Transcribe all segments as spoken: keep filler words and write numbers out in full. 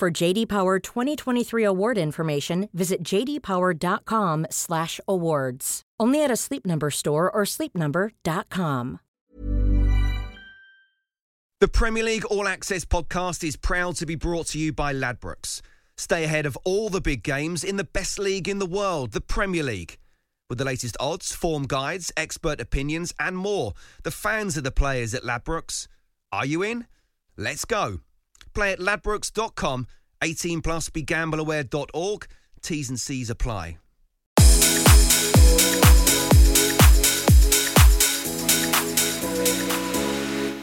For J D Power twenty twenty-three award information, visit j d power dot com slash awards. Only at a Sleep Number store or sleep number dot com. The Premier League All Access podcast is proud to be brought to you by Ladbrokes. Stay ahead of all the big games in the best league in the world, the Premier League. With the latest odds, form guides, expert opinions and more, the fans are the players at Ladbrokes. Are you in? Let's go. Play at ladbrokes dot com, eighteen plus, be gamble aware dot org, T's and C's apply.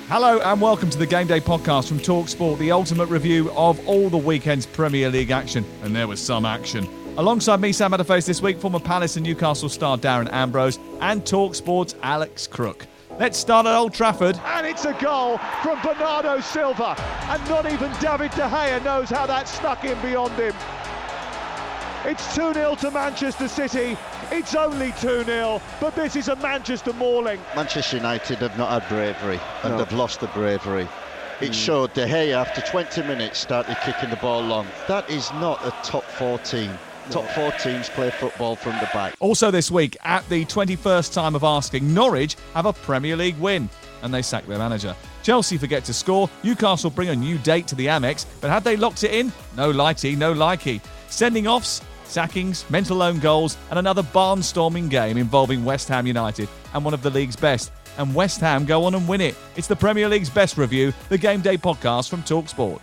Hello and welcome to the Game Day podcast from TalkSport, the ultimate review of all the weekend's Premier League action. And there was some action. Alongside me, Sam Matterface, this week, former Palace and Newcastle star Darren Ambrose and TalkSport's Alex Crook. Let's start at Old Trafford. And it's a goal from Bernardo Silva. And not even David De Gea knows how that snuck in beyond him. It's two nil to Manchester City. It's only two nil, but this is a Manchester mauling. Manchester United have not had bravery, and no. They've lost the bravery. It mm. showed De Gea, after twenty minutes, started kicking the ball long. That is not a top four team. Top four teams play football from the back. Also this week, at the twenty-first time of asking, Norwich have a Premier League win, and they sack their manager. Chelsea forget to score. Newcastle bring a new date to the Amex, but had they locked it in? No lighty, no likey. Sending offs, sackings, mental own goals and another barnstorming game involving West Ham United and one of the league's best. And West Ham go on and win it. It's the Premier League's best review, the Game Day podcast from TalkSport.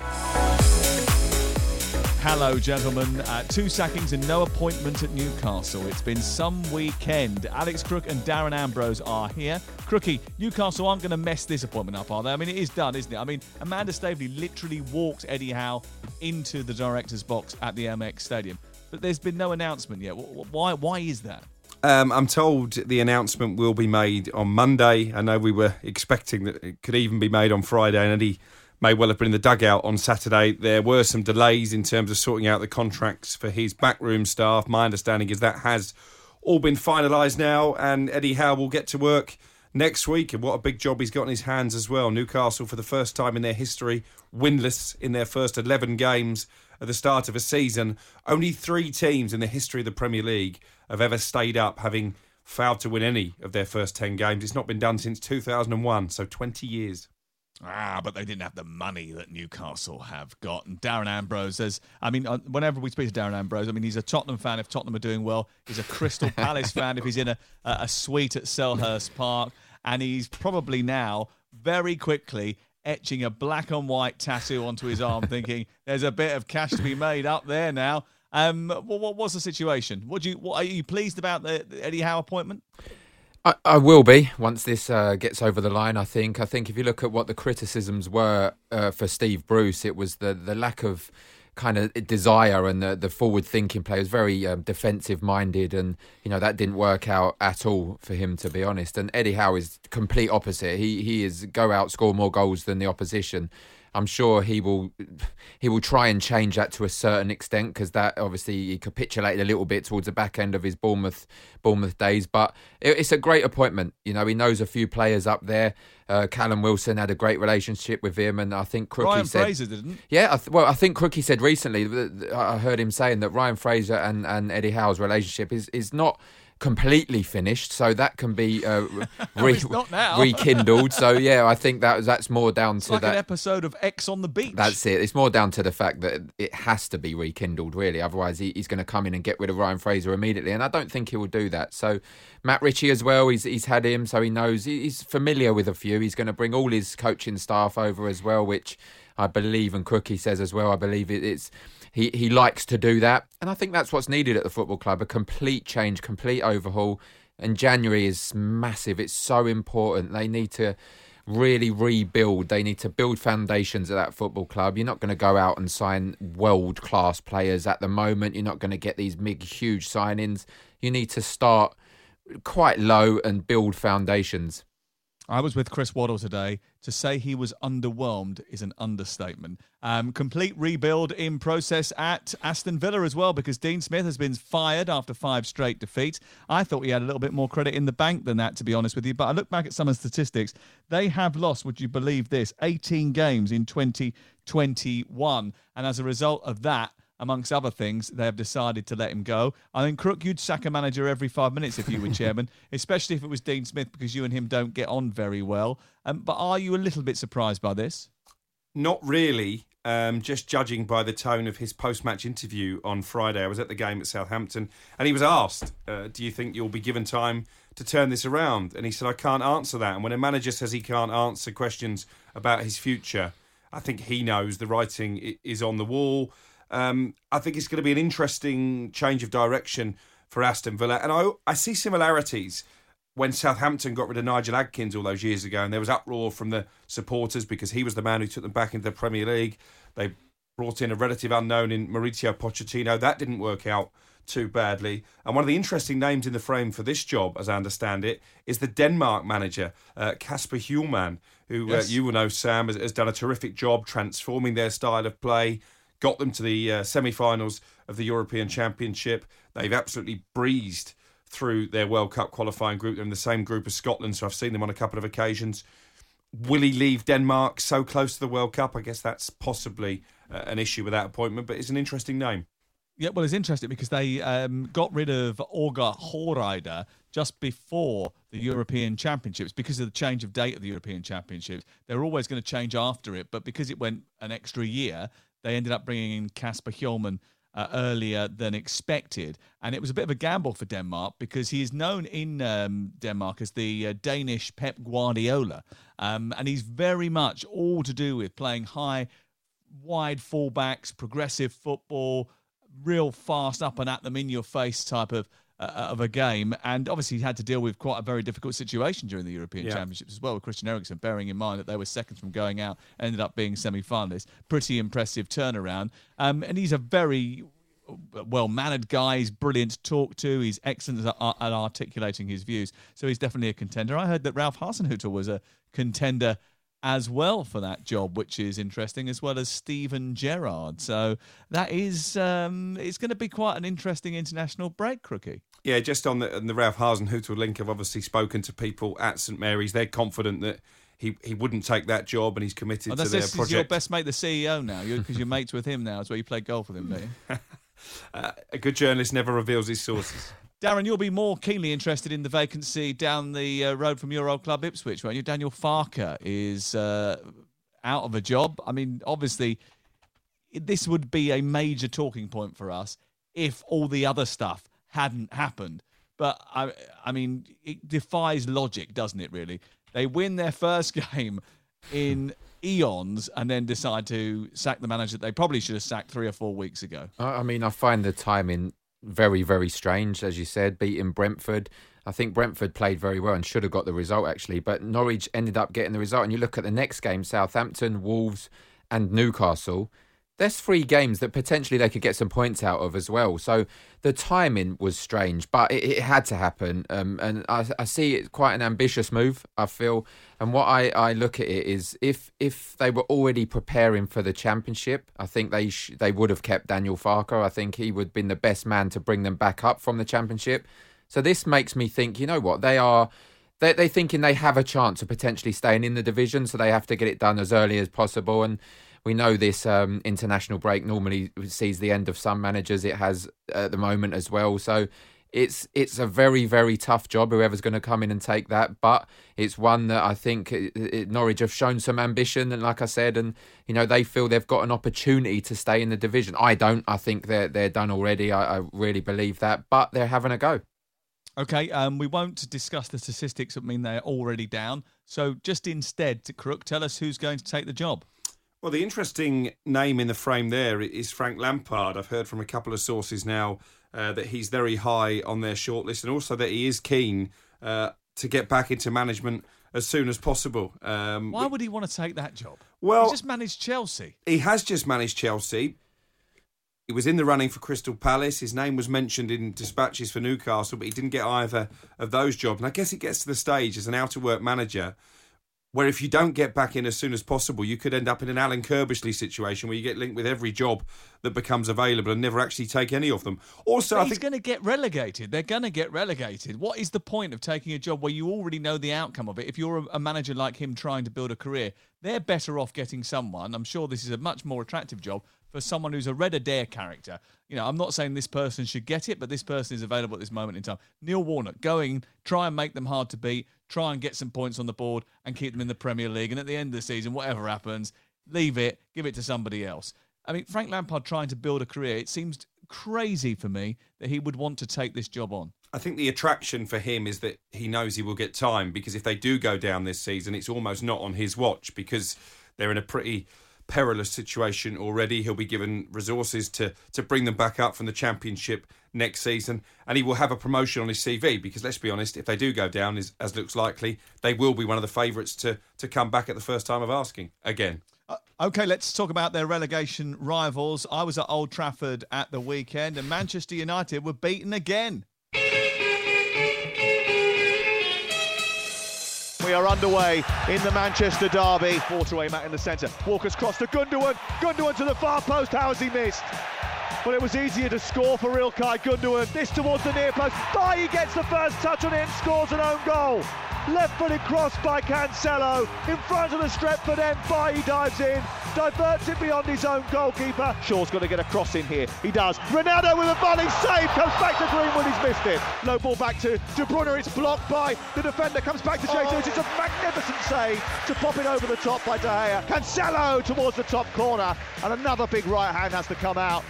Hello, gentlemen. Uh, two sackings and no appointment at Newcastle. It's been some weekend. Alex Crook and Darren Ambrose are here. Crookie, Newcastle aren't going to mess this appointment up, are they? I mean, it is done, isn't it? I mean, Amanda Staveley literally walked Eddie Howe into the director's box at the M X Stadium. But there's been no announcement yet. Why Why is that? Um, I'm told the announcement will be made on Monday. I know we were expecting that it could even be made on Friday, and Eddie may well have been in the dugout on Saturday. There were some delays in terms of sorting out the contracts for his backroom staff. My understanding is that has all been finalised now, and Eddie Howe will get to work next week. And what a big job he's got on his hands as well. Newcastle, for the first time in their history, winless in their first eleven games. At the start of a season, only three teams in the history of the Premier League have ever stayed up, having failed to win any of their first ten games. It's not been done since two thousand one, so twenty years. Ah, but they didn't have the money that Newcastle have got. And Darren Ambrose says, I mean, whenever we speak to Darren Ambrose, I mean, he's a Tottenham fan if Tottenham are doing well. He's a Crystal Palace fan if he's in a, a suite at Selhurst Park. And he's probably now, very quickly, etching a black and white tattoo onto his arm, thinking there's a bit of cash to be made up there now. Um, what, what was the situation? What do you? What, are you pleased about the, the Eddie Howe appointment? I, I will be once this uh, gets over the line. I think. I think if you look at what the criticisms were uh, for Steve Bruce, it was the the lack of kind of desire and the, the forward-thinking play. He was very um, defensive-minded, and you know that didn't work out at all for him, to be honest. And Eddie Howe is complete opposite. He he is go out, score more goals than the opposition. I'm sure he will he will try and change that to a certain extent, because that obviously he capitulated a little bit towards the back end of his Bournemouth Bournemouth days. But it, it's a great appointment. You know, he knows a few players up there. Uh, Callum Wilson had a great relationship with him, and I think Crookie Ryan said... Ryan Fraser didn't. Yeah, I th- well, I think Crookie said recently, I heard him saying that Ryan Fraser and, and Eddie Howe's relationship is, is not completely finished, so that can be uh, re- rekindled. So yeah, I think that that's more down it's to like that an episode of X on the Beach. That's it. It's more down to the fact that it has to be rekindled, really. Otherwise, he, he's going to come in and get rid of Ryan Fraser immediately, and I don't think he will do that. So Matt Ritchie as well. He's he's had him, so he knows. He's familiar with a few. He's going to bring all his coaching staff over as well, which I believe, and Crookie says as well. I believe it, it's. He he likes to do that, and I think that's what's needed at the football club, a complete change, complete overhaul, and January is massive. It's so important. They need to really rebuild. They need to build foundations at that football club. You're not going to go out and sign world-class players at the moment. You're not going to get these big, huge signings. You need to start quite low and build foundations. I was with Chris Waddle today. To say he was underwhelmed is an understatement. Um, complete rebuild in process at Aston Villa as well, because Dean Smith has been fired after five straight defeats. I thought he had a little bit more credit in the bank than that, to be honest with you. But I look back at some of the statistics. They have lost, would you believe this, eighteen games in twenty twenty-one. And as a result of that, amongst other things, they have decided to let him go. I think, Crook, you'd sack a manager every five minutes if you were chairman, especially if it was Dean Smith, because you and him don't get on very well. Um, but are you a little bit surprised by this? Not really. Um, just judging by the tone of his post-match interview on Friday. I was at the game at Southampton, and he was asked, uh, do you think you'll be given time to turn this around? And he said, I can't answer that. And when a manager says he can't answer questions about his future, I think he knows the writing is on the wall. Um, I think it's going to be an interesting change of direction for Aston Villa. And I, I see similarities when Southampton got rid of Nigel Adkins all those years ago, and there was uproar from the supporters because he was the man who took them back into the Premier League. They brought in a relative unknown in Mauricio Pochettino. That didn't work out too badly. And one of the interesting names in the frame for this job, as I understand it, is the Denmark manager, uh, Kasper Hjulmand, who yes. uh, you will know, Sam, has, has done a terrific job transforming their style of play, got them to the uh, semi-finals of the European Championship. They've absolutely breezed through their World Cup qualifying group. They're in the same group as Scotland, so I've seen them on a couple of occasions. Will he leave Denmark so close to the World Cup? I guess that's possibly uh, an issue with that appointment, but it's an interesting name. Yeah, well, it's interesting because they um, got rid of Åge Hareide just before the European Championships because of the change of date of the European Championships. They're always going to change after it, but because it went an extra year, they ended up bringing in Kasper Hjulmand uh, earlier than expected. And it was a bit of a gamble for Denmark because he is known in um, Denmark as the uh, Danish Pep Guardiola. Um, and he's very much all to do with playing high, wide fullbacks, progressive football, real fast up and at them in your face type of uh, of a game. And obviously he had to deal with quite a very difficult situation during the European yeah. Championships as well with Christian Eriksen, bearing in mind that they were seconds from going out, ended up being semi-finalists. Pretty impressive turnaround. Um, and he's a very well-mannered guy. He's brilliant to talk to. He's excellent at, at articulating his views. So he's definitely a contender. I heard that Ralf Hasenhüttl was a contender as well for that job, which is interesting, as well as Steven Gerrard. So that is, um, it's going to be quite an interesting international break, Crookie. Yeah, just on the, on the Ralf Hasenhüttl link, I've obviously spoken to people at St Mary's. They're confident that he, he wouldn't take that job and he's committed oh, to their project. He's your best mate, the C E O now, because you're mates with him now. That's where you play golf with him, don't you? uh, a good journalist never reveals his sources. Darren, you'll be more keenly interested in the vacancy down the uh, road from your old club, Ipswich, won't you? Daniel Farke is uh, out of a job. I mean, obviously, this would be a major talking point for us if all the other stuff hadn't happened. But, I, I mean, it defies logic, doesn't it, really? They win their first game in eons and then decide to sack the manager that they probably should have sacked three or four weeks ago. I mean, I find the timing very, very strange, as you said, beating Brentford. I think Brentford played very well and should have got the result, actually. But Norwich ended up getting the result. And you look at the next game, Southampton, Wolves and Newcastle. There's three games that potentially they could get some points out of as well. So the timing was strange, but it, it had to happen. Um, and I, I see it quite an ambitious move, I feel. And what I, I look at it is if if they were already preparing for the Championship, I think they sh- they would have kept Daniel Farke. I think he would have been the best man to bring them back up from the Championship. So this makes me think, you know what, they are... They're they thinking they have a chance of potentially staying in the division, so they have to get it done as early as possible. And we know this um, international break normally sees the end of some managers. It has at the moment as well. So it's it's a very, very tough job, whoever's going to come in and take that. But it's one that I think it, it, Norwich have shown some ambition. And like I said, and you know they feel they've got an opportunity to stay in the division. I don't. I think they're, they're done already. I, I really believe that. But they're having a go. Okay, um, we won't discuss the statistics that mean they're already down. So just instead, to Crook, tell us who's going to take the job. Well, the interesting name in the frame there is Frank Lampard. I've heard from a couple of sources now uh, that he's very high on their shortlist and also that he is keen uh, to get back into management as soon as possible. Um, Why would he want to take that job? Well, he just managed Chelsea. He has just managed Chelsea. He was in the running for Crystal Palace. His name was mentioned in dispatches for Newcastle, but he didn't get either of those jobs. And I guess it gets to the stage as an out-of-work manager where if you don't get back in as soon as possible, you could end up in an Alan Kirbishley situation where you get linked with every job that becomes available and never actually take any of them. Also, but I he's think... going to get relegated. They're going to get relegated. What is the point of taking a job where you already know the outcome of it? If you're a manager like him trying to build a career, they're better off getting someone. I'm sure this is a much more attractive job for someone who's a Red Adair character. You know, I'm not saying this person should get it, but this person is available at this moment in time. Neil Warnock, going, try and make them hard to beat, try and get some points on the board and keep them in the Premier League. And at the end of the season, whatever happens, leave it, give it to somebody else. I mean, Frank Lampard trying to build a career, it seems crazy for me that he would want to take this job on. I think the attraction for him is that he knows he will get time, because if they do go down this season, it's almost not on his watch, because they're in a pretty perilous situation already. He'll be given resources to to bring them back up from the Championship next season, and he will have a promotion on his C V, because let's be honest, if they do go down, as, as looks likely, they will be one of the favourites to to come back at the first time of asking again. Uh, OK, let's talk about their relegation rivals. I was at Old Trafford at the weekend and Manchester United were beaten again. We are underway in the Manchester derby. Waterway Matt in the centre. Walker's cross to Gundogan. Gundogan to the far post. How has he missed? But it was easier to score for Ilkay Gundogan. This towards the near post. Bailly gets the first touch on it and scores an own goal. Left-footed cross by Cancelo. In front of the Stretford end. Bailly dives in. Diverts it beyond his own goalkeeper. Shaw's got to get a cross in here. He does. Ronaldo with a volley save. Comes back to Greenwood. He's missed it. Low ball back to De Bruyne. It's blocked by the defender. Comes back to Jay oh. It's a magnificent save to pop it over the top by De Gea. Cancelo towards the top corner. And another big right hand has to come out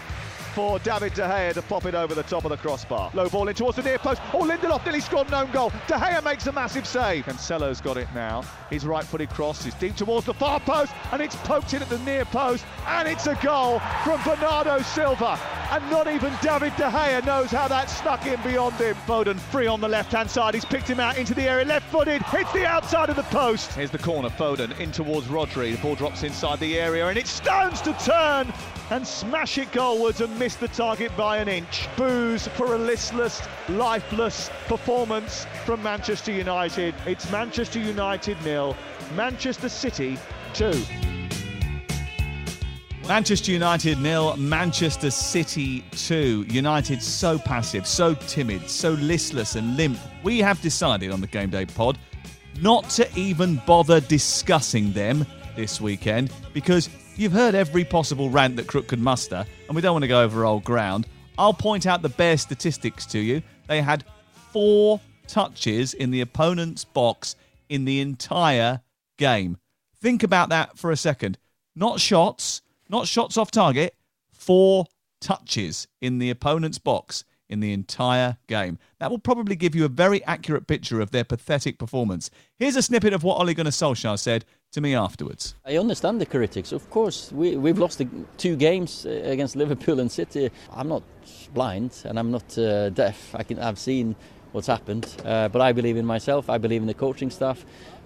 for David De Gea to pop it over the top of the crossbar. Low ball in towards the near post. Oh, Lindelof nearly scored an own goal. De Gea makes a massive save. Cancelo's got it now. His right-footed cross is deep towards the far post, and it's poked in at the near post, and it's a goal from Bernardo Silva. And not even David De Gea knows how that snuck in beyond him. Foden free on the left-hand side. He's picked him out into the area, left-footed. Hits the outside of the post. Here's the corner. Foden in towards Rodri. The ball drops inside the area, and it stones to turn and smash it goalwards and missed the target by an inch. Boos for a listless, lifeless performance from Manchester United. It's Manchester United nil, Manchester City two. Manchester United nil, Manchester City two. United so passive, so timid, so listless and limp. We have decided on the Gameday pod not to even bother discussing them this weekend, because you've heard every possible rant that Crook could muster, and we don't want to go over old ground. I'll point out the bare statistics to you. They had four touches in the opponent's box in the entire game. Think about that for a second. Not shots, not shots off target, four touches in the opponent's box in the entire game. That will probably give you a very accurate picture of their pathetic performance. Here's a snippet of what Ole Gunnar Solskjaer said to me afterwards. I understand the critics. Of course, we, we've lost the two games against Liverpool and City. I'm not blind and I'm not uh, deaf. I can, I've seen what's happened. Uh, but I believe in myself. I believe in the coaching staff.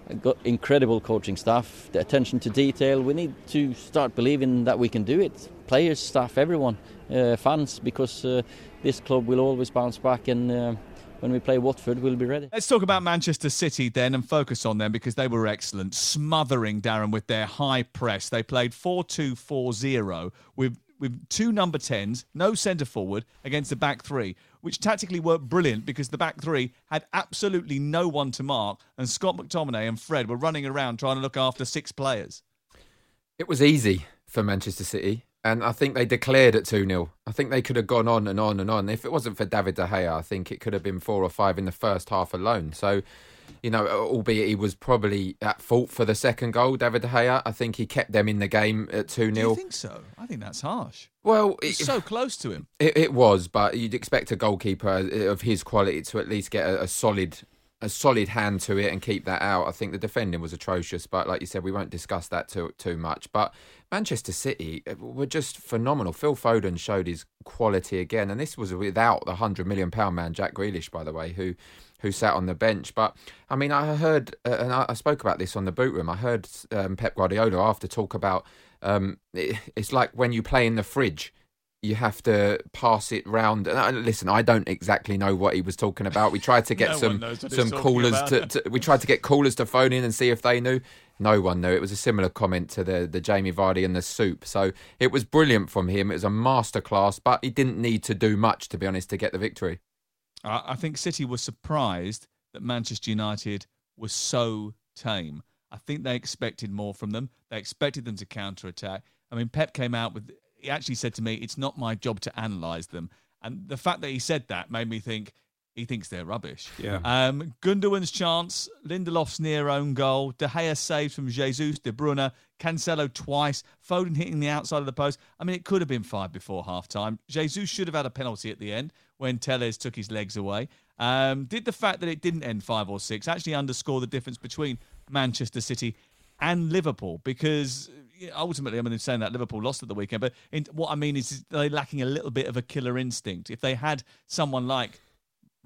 I've got incredible coaching staff. The attention to detail. We need to start believing that we can do it. Players, staff, everyone, uh, fans, because uh, this club will always bounce back, and uh, when we play Watford, we'll be ready. Let's talk about Manchester City then and focus on them, because they were excellent, smothering Darren with their high press. They played four two four zero with, with two number tens, no centre-forward, against the back three, which tactically worked brilliant because the back three had absolutely no one to mark, and Scott McTominay and Fred were running around trying to look after six players. It was easy for Manchester City. And I think they declared at two nil. I think they could have gone on and on and on. If it wasn't for David De Gea, I think it could have been four or five in the first half alone. So, you know, albeit he was probably at fault for the second goal, David De Gea, I think he kept them in the game at two nil. Do you think so? I think that's harsh. Well, it's it, so close to him. It, it was, but you'd expect a goalkeeper of his quality to at least get a, a solid a solid hand to it and keep that out. I think the defending was atrocious, but like you said, we won't discuss that too too much. But Manchester City were just phenomenal. Phil Foden showed his quality again, and this was without the one hundred million pounds man, Jack Grealish, by the way, who who sat on the bench. But, I mean, I heard, uh, and I, I spoke about this on the boot room, I heard um, Pep Guardiola after talk about, um, it, it's like when you play in the fridge, you have to pass it round. And listen, I don't exactly know what he was talking about. We tried to get no some some callers to, to. We tried to get callers to phone in and see if they knew. No one knew. It was a similar comment to the the Jamie Vardy and the soup. So it was brilliant from him. It was a masterclass, but he didn't need to do much, to be honest, to get the victory. I think City was surprised that Manchester United was so tame. I think they expected more from them. They expected them to counter-attack. I mean, Pep came out with. He actually said to me, it's not my job to analyse them. And the fact that he said that made me think he thinks they're rubbish. Yeah. Um, Gundogan's chance, Lindelof's near own goal, De Gea saved from Jesus, De Bruyne, Cancelo twice, Foden hitting the outside of the post. I mean, it could have been five before half-time. Jesus should have had a penalty at the end when Tellez took his legs away. Um, did the fact that it didn't end five or six actually underscore the difference between Manchester City and Liverpool? Because ultimately, I mean, saying that Liverpool lost at the weekend, but in, what I mean is, is they're lacking a little bit of a killer instinct. If they had someone like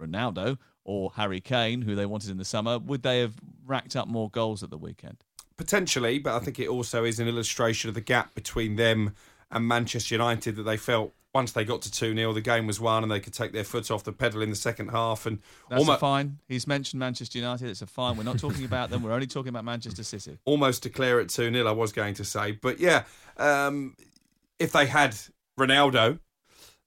Ronaldo or Harry Kane, who they wanted in the summer, would they have racked up more goals at the weekend? Potentially, but I think it also is an illustration of the gap between them and Manchester United that they felt once they got to two nil, the game was won and they could take their foot off the pedal in the second half. And that's almost a fine. He's mentioned Manchester United. It's a fine. We're not talking about them. We're only talking about Manchester City. Almost declare it two nil, I was going to say. But yeah, um, if they had Ronaldo,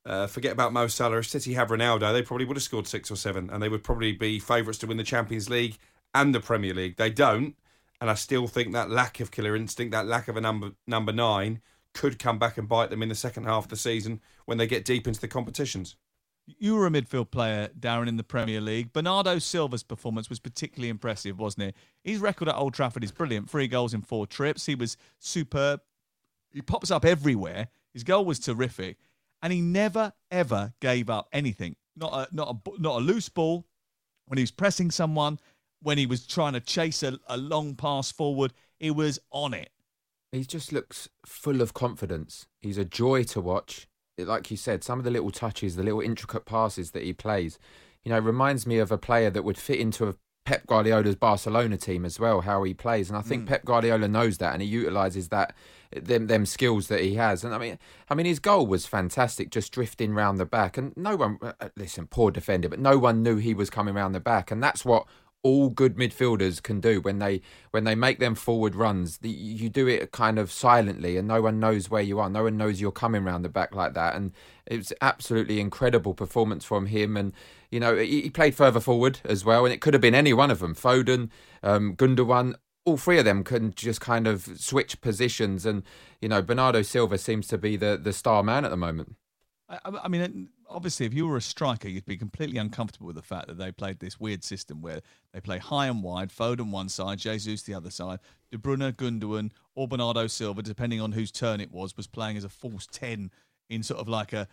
uh, forget about Mo Salah, if City had Ronaldo, they probably would have scored six or seven and they would probably be favourites to win the Champions League and the Premier League. They don't. And I still think that lack of killer instinct, that lack of a number number nine, could come back and bite them in the second half of the season when they get deep into the competitions. You were a midfield player, Darren, in the Premier League. Bernardo Silva's performance was particularly impressive, wasn't it? His record at Old Trafford is brilliant. Three goals in four trips. He was superb. He pops up everywhere. His goal was terrific. And he never, ever gave up anything. Not a, not a, not a loose ball. When he was pressing someone, when he was trying to chase a, a long pass forward, he was on it. He just looks full of confidence. He's a joy to watch. Like you said, some of the little touches, the little intricate passes that he plays, you know, reminds me of a player that would fit into a Pep Guardiola's Barcelona team as well, how he plays. And I think mm. Pep Guardiola knows that and he utilises that, them them skills that he has. And I mean, I mean, his goal was fantastic, just drifting round the back. And no one, listen, poor defender, but no one knew he was coming round the back. And that's what all good midfielders can do when they when they make them forward runs. The, you do it kind of silently and no one knows where you are. No one knows you're coming round the back like that. And it was absolutely incredible performance from him. And, you know, he, he played further forward as well. And it could have been any one of them. Foden, um, Gundogan, all three of them can just kind of switch positions. And, you know, Bernardo Silva seems to be the, the star man at the moment. I, I mean, obviously, if you were a striker, you'd be completely uncomfortable with the fact that they played this weird system where they play high and wide, Foden one side, Jesus the other side, De Bruyne, Gundogan, or Bernardo Silva, depending on whose turn it was, was playing as a false ten in sort of like a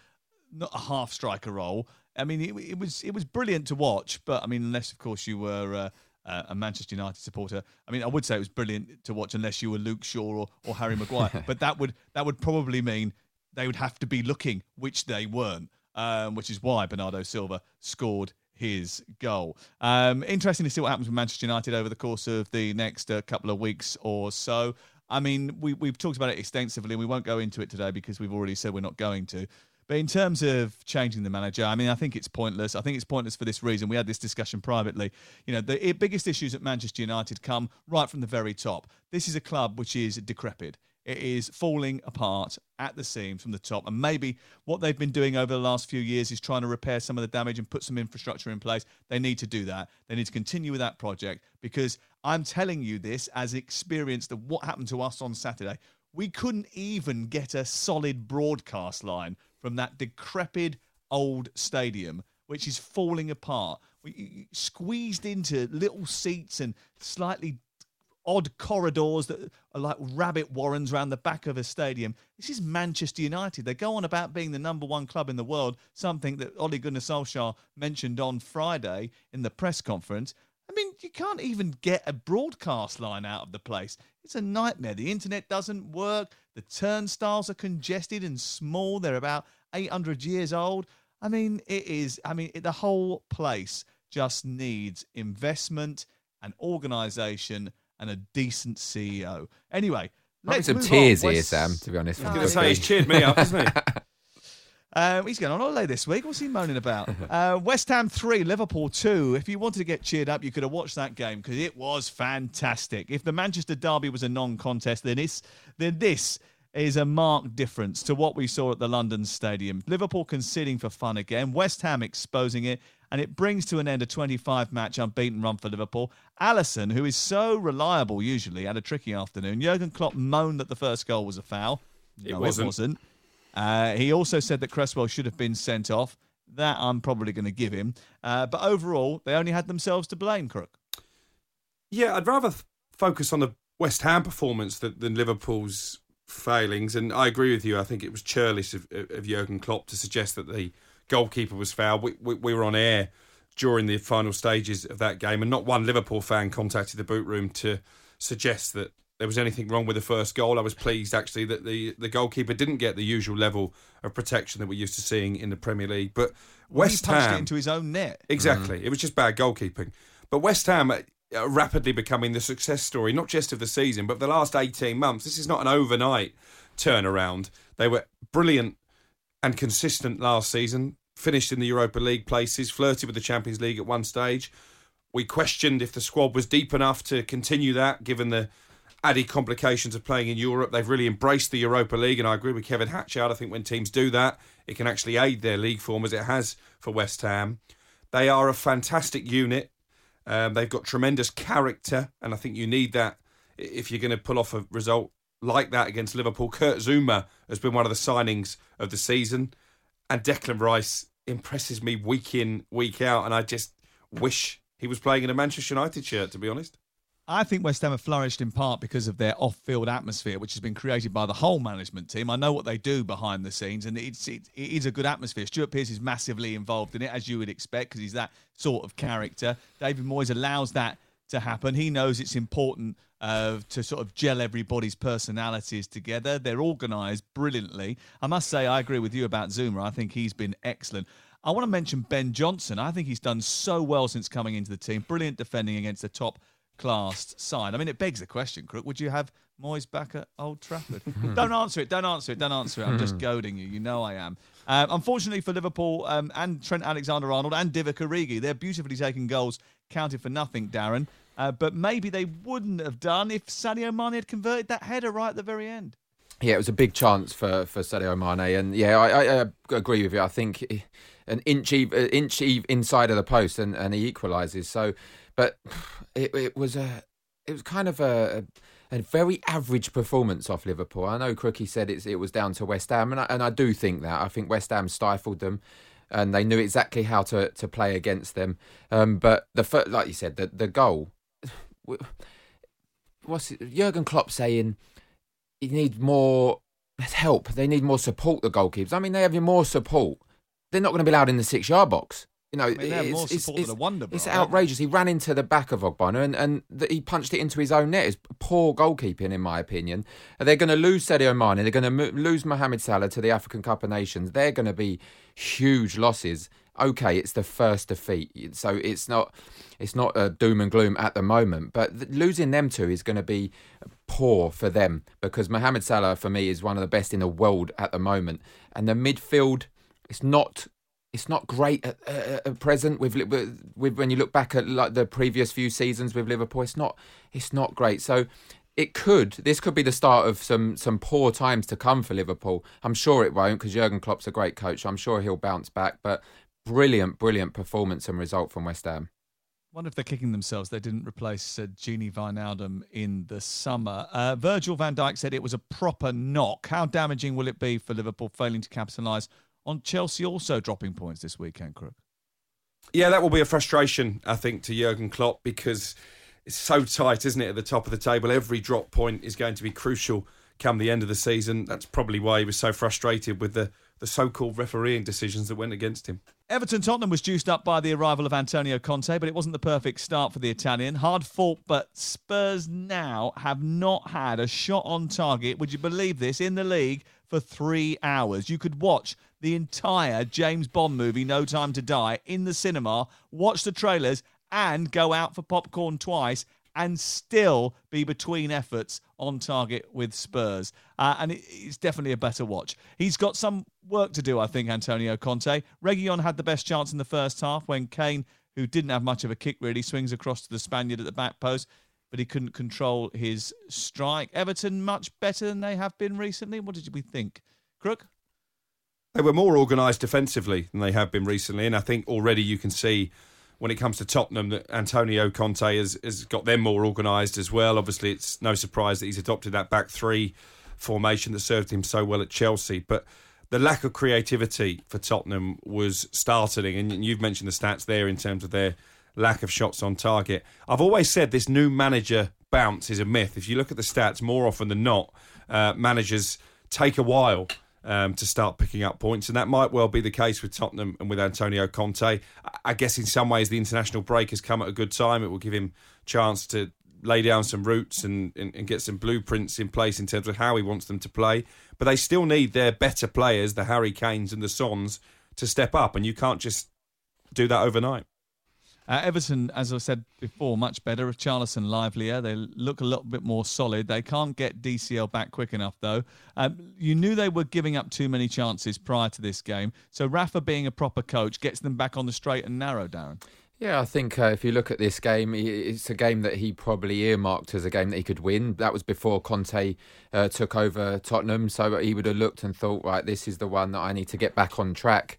not a half striker role. I mean, it, it was it was brilliant to watch, but I mean, unless of course you were uh, Uh, a Manchester United supporter. I mean, I would say it was brilliant to watch unless you were Luke Shaw or, or Harry Maguire, but that would that would probably mean they would have to be looking, which they weren't, um, which is why Bernardo Silva scored his goal. Um, interesting to see what happens with Manchester United over the course of the next uh, couple of weeks or so. I mean, we, we've talked about it extensively and we won't go into it today because we've already said we're not going to. But in terms of changing the manager, I mean, I think it's pointless. I think it's pointless for this reason. We had this discussion privately. You know, the biggest issues at Manchester United come right from the very top. This is a club which is decrepit. It is falling apart at the seams from the top. And maybe what they've been doing over the last few years is trying to repair some of the damage and put some infrastructure in place. They need to do that. They need to continue with that project because I'm telling you this as experience that what happened to us on Saturday, we couldn't even get a solid broadcast line from that decrepit old stadium, which is falling apart. We squeezed into little seats and slightly odd corridors that are like rabbit warrens around the back of a stadium. This is Manchester United. They go on about being the number one club in the world, something that Ole Gunnar Solskjaer mentioned on Friday in the press conference. I mean, you can't even get a broadcast line out of the place. It's a nightmare. The internet doesn't work. The turnstiles are congested and small. They're about eight hundred years old. I mean, it is. I mean, it, the whole place just needs investment and organisation and a decent C E O. Anyway, might let's be some move tears on. Here, West... Sam, to be honest. I was going to say, he's cheered me up, hasn't he? Uh, he's going on holiday this week. What's he moaning about? Uh, West Ham three, Liverpool two. If you wanted to get cheered up, you could have watched that game because it was fantastic. If the Manchester derby was a non-contest, then this, then this is a marked difference to what we saw at the London Stadium. Liverpool conceding for fun again. West Ham exposing it. And it brings to an end a twenty-five match unbeaten run for Liverpool. Alisson, who is so reliable usually, had a tricky afternoon. Jurgen Klopp moaned that the first goal was a foul. No, it wasn't. It wasn't. Uh, he also said that Cresswell should have been sent off. That I'm probably going to give him. Uh, but overall, they only had themselves to blame, Crook. Yeah, I'd rather f- focus on the West Ham performance than, than Liverpool's failings. And I agree with you. I think it was churlish of, of Jurgen Klopp to suggest that the goalkeeper was fouled. We, we, we were on air during the final stages of that game, and not one Liverpool fan contacted the boot room to suggest that there was anything wrong with the first goal. I was pleased, actually, that the, the goalkeeper didn't get the usual level of protection that we're used to seeing in the Premier League. But West well, he Ham... pushed it into his own net. Exactly. Mm. It was just bad goalkeeping. But West Ham are rapidly becoming the success story, not just of the season, but the last eighteen months. This is not an overnight turnaround. They were brilliant and consistent last season, finished in the Europa League places, flirted with the Champions League at one stage. We questioned if the squad was deep enough to continue that, given the added complications of playing in Europe. They've really embraced the Europa League, and I agree with Kevin Hatchard. I think when teams do that, it can actually aid their league form, as it has for West Ham. They are a fantastic unit. Um, they've got tremendous character, and I think you need that if you're going to pull off a result like that against Liverpool. Kurt Zouma has been one of the signings of the season, and Declan Rice impresses me week in, week out, and I just wish he was playing in a Manchester United shirt, to be honest. I think West Ham have flourished in part because of their off-field atmosphere, which has been created by the whole management team. I know what they do behind the scenes, and it's, it, it is a good atmosphere. Stuart Pearce is massively involved in it, as you would expect, because he's that sort of character. David Moyes allows that to happen. He knows it's important uh, to sort of gel everybody's personalities together. They're organised brilliantly. I must say, I agree with you about Zouma. I think he's been excellent. I want to mention Ben Johnson. I think he's done so well since coming into the team. Brilliant defending against the top classed side. I mean, it begs the question, Crook, would you have Moyes back at Old Trafford? Don't answer it, don't answer it, don't answer it. I'm just goading you, you know I am. Uh, unfortunately for Liverpool um, and Trent Alexander-Arnold and Divock Origi, they're beautifully taking goals, counted for nothing, Darren. Uh, but maybe they wouldn't have done if Sadio Mane had converted that header right at the very end. Yeah, it was a big chance for, for Sadio Mane. And yeah, I, I, I agree with you. I think an inch, an inch inside of the post and, and he equalises. So, but it, it was a, it was kind of a, a very average performance off Liverpool. I know Crookie said it's, it was down to West Ham, and I, and I do think that. I think West Ham stifled them, and they knew exactly how to, to play against them. Um, but the like you said, the the goal. What's it, Jurgen Klopp saying? You need more help. They need more support. The goalkeepers. I mean, they have more support. They're not going to be allowed in the six-yard box. You know, I mean, it's, more it's, it's, wonder bar, it's outrageous. He ran into the back of Ogbonna and, and the, he punched it into his own net. It's poor goalkeeping, in my opinion. They're going to lose Sadio Mane. They're going to mo- lose Mohamed Salah to the African Cup of Nations. They're going to be huge losses. OK, it's the first defeat. So it's not it's not a doom and gloom at the moment. But th- losing them two is going to be poor for them because Mohamed Salah, for me, is one of the best in the world at the moment. And the midfield, it's not... It's not great at, uh, at present. With, with when you look back at like the previous few seasons with Liverpool, it's not it's not great. So it could this could be the start of some some poor times to come for Liverpool. I'm sure it won't because Jurgen Klopp's a great coach. I'm sure he'll bounce back. But brilliant, brilliant performance and result from West Ham. I wonder if they're kicking themselves. They didn't replace uh, Gini Wijnaldum in the summer. Uh, Virgil van Dijk said it was a proper knock. How damaging will it be for Liverpool failing to capitalise on Chelsea also dropping points this weekend, Crook? Yeah, that will be a frustration, I think, to Jurgen Klopp because it's so tight, isn't it, at the top of the table. Every drop point is going to be crucial come the end of the season. That's probably why he was so frustrated with the, the so-called refereeing decisions that went against him. Everton Tottenham was juiced up by the arrival of Antonio Conte, but it wasn't the perfect start for the Italian. Hard fought, but Spurs now have not had a shot on target, would you believe this, in the league for three hours. You could watch the entire James Bond movie, No Time to Die, in the cinema, watch the trailers and go out for popcorn twice and still be between efforts on target with Spurs. Uh, and it, it's definitely a better watch. He's got some work to do, I think, Antonio Conte. Reguilón had the best chance in the first half when Kane, who didn't have much of a kick really, swings across to the Spaniard at the back post, but he couldn't control his strike. Everton much better than they have been recently. What did we think? Crook? They were more organised defensively than they have been recently, and I think already you can see when it comes to Tottenham, that Antonio Conte has, has got them more organised as well. Obviously, it's no surprise that he's adopted that back three formation that served him so well at Chelsea. But the lack of creativity for Tottenham was startling. And you've mentioned the stats there in terms of their lack of shots on target. I've always said this new manager bounce is a myth. If you look at the stats, more often than not, uh, managers take a while Um, to start picking up points, and that might well be the case with Tottenham and with Antonio Conte. I guess in some ways the international break has come at a good time. It will give him a chance to lay down some roots and, and, and get some blueprints in place in terms of how he wants them to play. But they still need their better players, the Harry Kanes and the Sons, to step up, and you can't just do that overnight. Uh, Everton, as I said before, much better. Richarlison livelier. They look a little bit more solid. They can't get D C L back quick enough, though. Um, you knew they were giving up too many chances prior to this game. So Rafa, being a proper coach, gets them back on the straight and narrow, Darren. Yeah, I think uh, if you look at this game, it's a game that he probably earmarked as a game that he could win. That was before Conte uh, took over Tottenham. So he would have looked and thought, right, this is the one that I need to get back on track.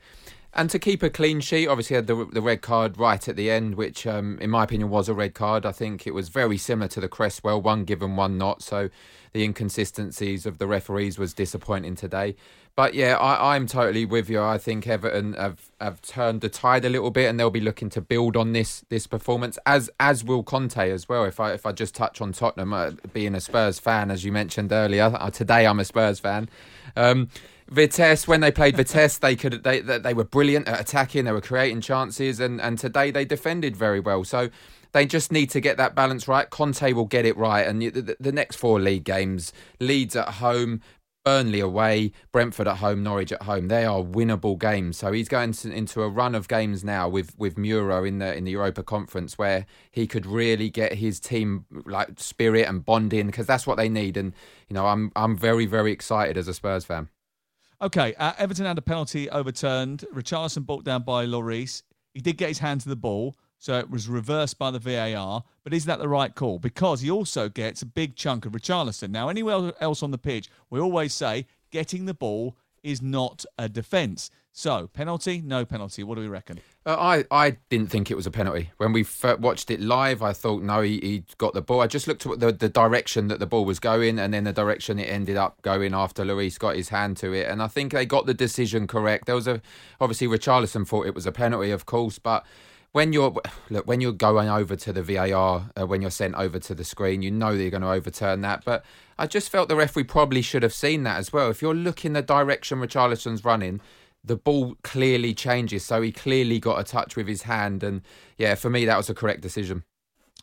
And to keep a clean sheet, obviously had the, the red card right at the end, which um, in my opinion was a red card. I think it was very similar to the Cresswell, one given, one not. So the inconsistencies of the referees was disappointing today. But yeah, I, I'm totally with you. I think Everton have, have turned the tide a little bit, and they'll be looking to build on this this performance, as as will Conte as well. If I if I just touch on Tottenham, uh, being a Spurs fan, as you mentioned earlier, uh, today I'm a Spurs fan. Um, Vitesse, when they played Vitesse, they could they they were brilliant at attacking. They were creating chances, and, and today they defended very well. So they just need to get that balance right. Conte will get it right. And the, the next four league games: Leeds at home, Burnley away, Brentford at home, Norwich at home. They are winnable games. So he's going to, into a run of games now with with Muro in the in the Europa Conference, where he could really get his team like spirit and bonding, because that's what they need. And you know, I'm I'm very very excited as a Spurs fan. OK, uh, Everton had a penalty overturned. Richarlison brought down by Lloris. He did get his hand to the ball, so it was reversed by the V A R. But is that the right call? Because he also gets a big chunk of Richarlison. Now, anywhere else on the pitch, we always say getting the ball is not a defence. So, penalty, no penalty. What do we reckon? Uh, I, I didn't think it was a penalty. When we f- watched it live, I thought, no, he, he got the ball. I just looked at the, the direction that the ball was going, and then the direction it ended up going after Lloris got his hand to it. And I think they got the decision correct. There was a obviously Richarlison thought it was a penalty, of course, but when you're look, when you're going over to the V A R, uh, when you're sent over to the screen, you know that you're going to overturn that. But I just felt the referee probably should have seen that as well. If you're looking the direction Richarlison's running, the ball clearly changes, so he clearly got a touch with his hand. And, yeah, for me, that was the correct decision.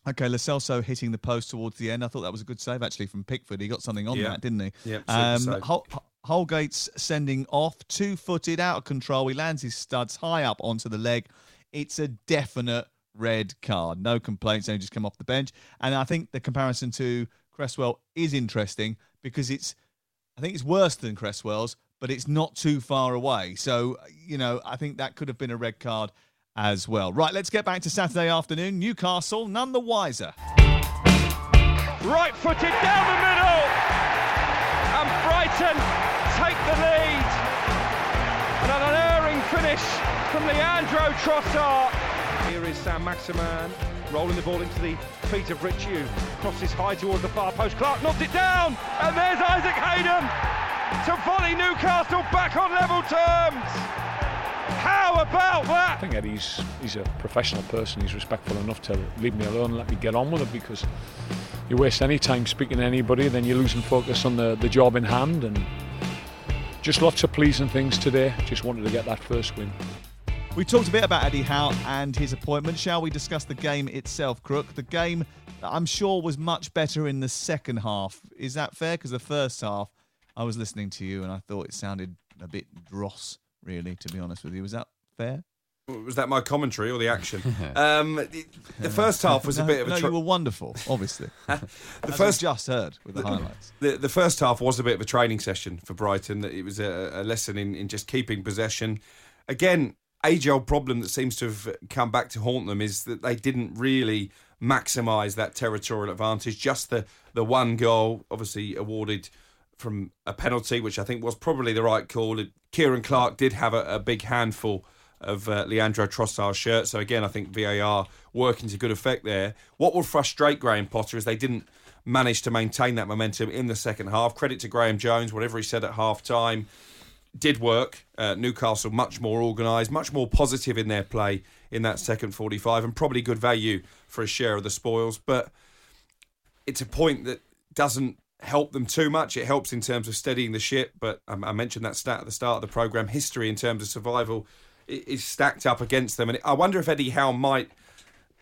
OK, Lo Celso hitting the post towards the end. I thought that was a good save, actually, from Pickford. He got something on yeah. that, didn't he? Yeah, um, so. Hol- Holgate's sending off, two-footed, out of control. He lands his studs high up onto the leg. It's a definite red card. No complaints, only just come off the bench. And I think the comparison to Cresswell is interesting, because it's, I think it's worse than Cresswell's, but it's not too far away. So, you know, I think that could have been a red card as well. Right, let's get back to Saturday afternoon. Newcastle, none the wiser. Right-footed down the middle. And Brighton take the lead. And an unerring finish from Leandro Trossard. Here is Sam Maximan, rolling the ball into the feet of Rich Yu. Crosses high towards the far post. Clark knocked it down. And there's Isaac Hayden to volley Newcastle back on level terms. How about that? I think Eddie's he's a professional person. He's respectful enough to leave me alone and let me get on with it, because you waste any time speaking to anybody, then you're losing focus on the, the job in hand. And just lots of pleasing things today. Just wanted to get that first win. We talked a bit about Eddie Howe and his appointment. Shall we discuss the game itself, Crook? The game, I'm sure, was much better in the second half. Is that fair? Because the first half, I was listening to you and I thought it sounded a bit dross, really, to be honest with you. Was that fair? Was that my commentary or the action? um, the, the first half was no, a bit of a... No, tr- you were wonderful, obviously. the As first just heard with the, the highlights. The, the first half was a bit of a training session for Brighton. It was a, a lesson in, in just keeping possession. Again, age-old problem that seems to have come back to haunt them is that they didn't really maximise that territorial advantage. Just the, the one goal, obviously awarded from a penalty, which I think was probably the right call. Kieran Clark did have a, a big handful of uh, Leandro Trossard's shirt. So again, I think V A R working to good effect there. What will frustrate Graham Potter is they didn't manage to maintain that momentum in the second half. Credit to Graham Jones, whatever he said at half-time did work. Uh, Newcastle much more organised, much more positive in their play in that second forty-five, and probably good value for a share of the spoils. But it's a point that doesn't help them too much. It helps in terms of steadying the ship, but um, I mentioned that stat at the start of the programme. History in terms of survival is stacked up against them, and I wonder if Eddie Howe might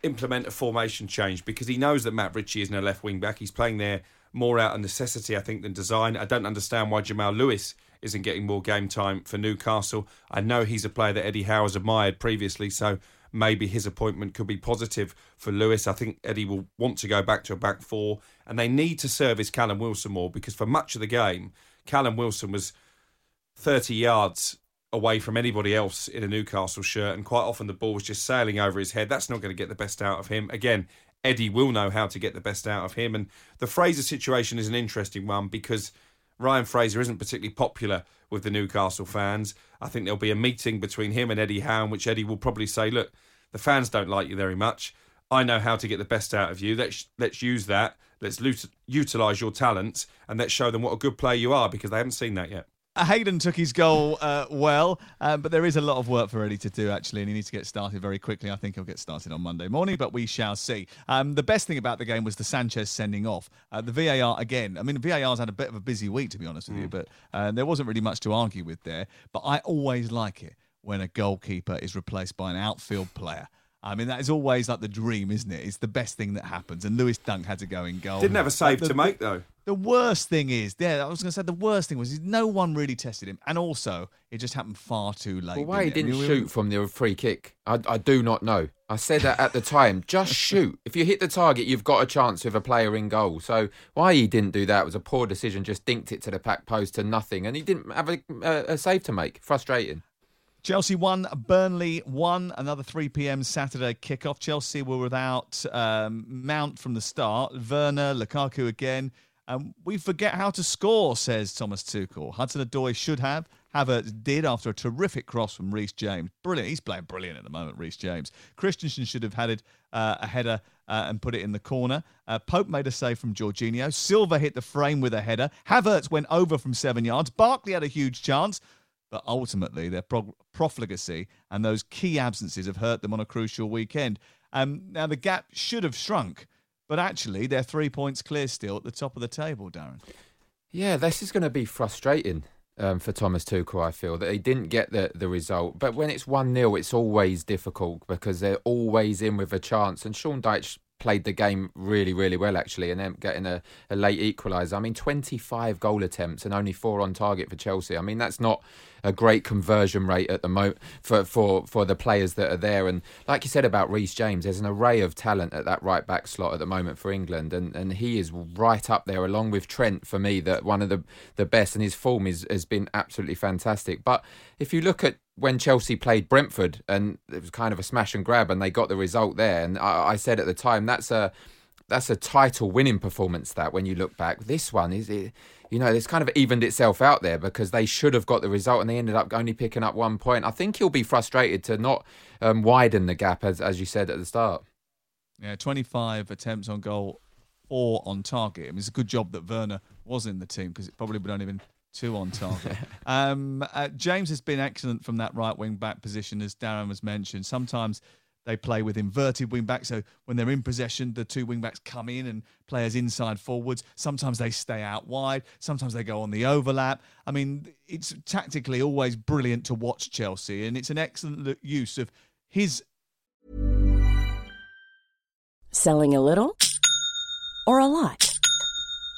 implement a formation change, because he knows that Matt Ritchie isn't a left wing back. He's playing there more out of necessity, I think, than design. I don't understand why Jamal Lewis isn't getting more game time for Newcastle. I know he's a player that Eddie Howe has admired previously, so maybe his appointment could be positive for Lewis. I think Eddie will want to go back to a back four, and they need to service Callum Wilson more, because for much of the game, Callum Wilson was thirty yards away from anybody else in a Newcastle shirt, and quite often the ball was just sailing over his head. That's not going to get the best out of him. Again, Eddie will know how to get the best out of him, and the Fraser situation is an interesting one, because Ryan Fraser isn't particularly popular with the Newcastle fans. I think there'll be a meeting between him and Eddie Howe, in which Eddie will probably say, look, the fans don't like you very much. I know how to get the best out of you. Let's let's use that. Let's utilise your talents, and let's show them what a good player you are, because they haven't seen that yet. Hayden took his goal uh, well, uh, but there is a lot of work for Eddie to do, actually, and he needs to get started very quickly. I think he'll get started on Monday morning, but we shall see. Um, the best thing about the game was the Sanchez sending off. Uh, the V A R, again, I mean, V A R's had a bit of a busy week, to be honest with mm. you, but uh, there wasn't really much to argue with there. But I always like it when a goalkeeper is replaced by an outfield player. I mean, that is always like the dream, isn't it? It's the best thing that happens. And Lewis Dunk had to go in goal. Didn't have a save the, to make, though. The worst thing is, yeah, I was going to say, the worst thing was no one really tested him. And also, it just happened far too late. Well, why he didn't I mean, shoot we were... from the free kick, I, I do not know. I said that at the time. Just shoot. If you hit the target, you've got a chance with a player in goal. So why he didn't do that was a poor decision. Just dinked it to the back post to nothing. And he didn't have a, a, a save to make. Frustrating. Chelsea won, Burnley won, another three p.m. Saturday kickoff. Chelsea were without um, Mount from the start, Werner, Lukaku again. Um, we forget how to score, says Thomas Tuchel. Hudson-Odoi should have. Havertz did after a terrific cross from Reece James. Brilliant. He's playing brilliant at the moment, Reece James. Christensen should have had it, uh, a header uh, and put it in the corner. Uh, Pope made a save from Jorginho. Silva hit the frame with a header. Havertz went over from seven yards. Barkley had a huge chance. But ultimately, their pro- profligacy and those key absences have hurt them on a crucial weekend. Um, now, the gap should have shrunk, but actually, they're three points clear still at the top of the table, Darren. Yeah, this is going to be frustrating um, for Thomas Tuchel, I feel, that he didn't get the, the result. But when it's one nil, it's always difficult because they're always in with a chance. And Sean Dyche played the game really, really well, actually, and then getting a, a late equaliser. I mean, twenty-five goal attempts and only four on target for Chelsea. I mean, that's not a great conversion rate at the moment for, for, for the players that are there. And like you said about Reece James, there's an array of talent at that right-back slot at the moment for England, and, and he is right up there, along with Trent, for me, that one of the, the best, and his form is, has been absolutely fantastic. But if you look at when Chelsea played Brentford, and it was kind of a smash and grab, and they got the result there. And I, I said at the time, that's a that's a title winning performance. That when you look back, this one is, it, you know, it's kind of evened itself out there because they should have got the result, and they ended up only picking up one point. I think he'll be frustrated to not um, widen the gap, as as you said at the start. Yeah, twenty-five attempts on goal, four on target. I mean, it's a good job that Werner was in the team because it probably would only been two on target. um, uh, James has been excellent from that right wing back position, as Darren was mentioned. Sometimes They play with inverted wing-backs, so when they're in possession, the two wing-backs come in and play as inside forwards. Sometimes they stay out wide. Sometimes they go on the overlap. I mean, it's tactically always brilliant to watch Chelsea, and it's an excellent use of his... Selling a little or a lot?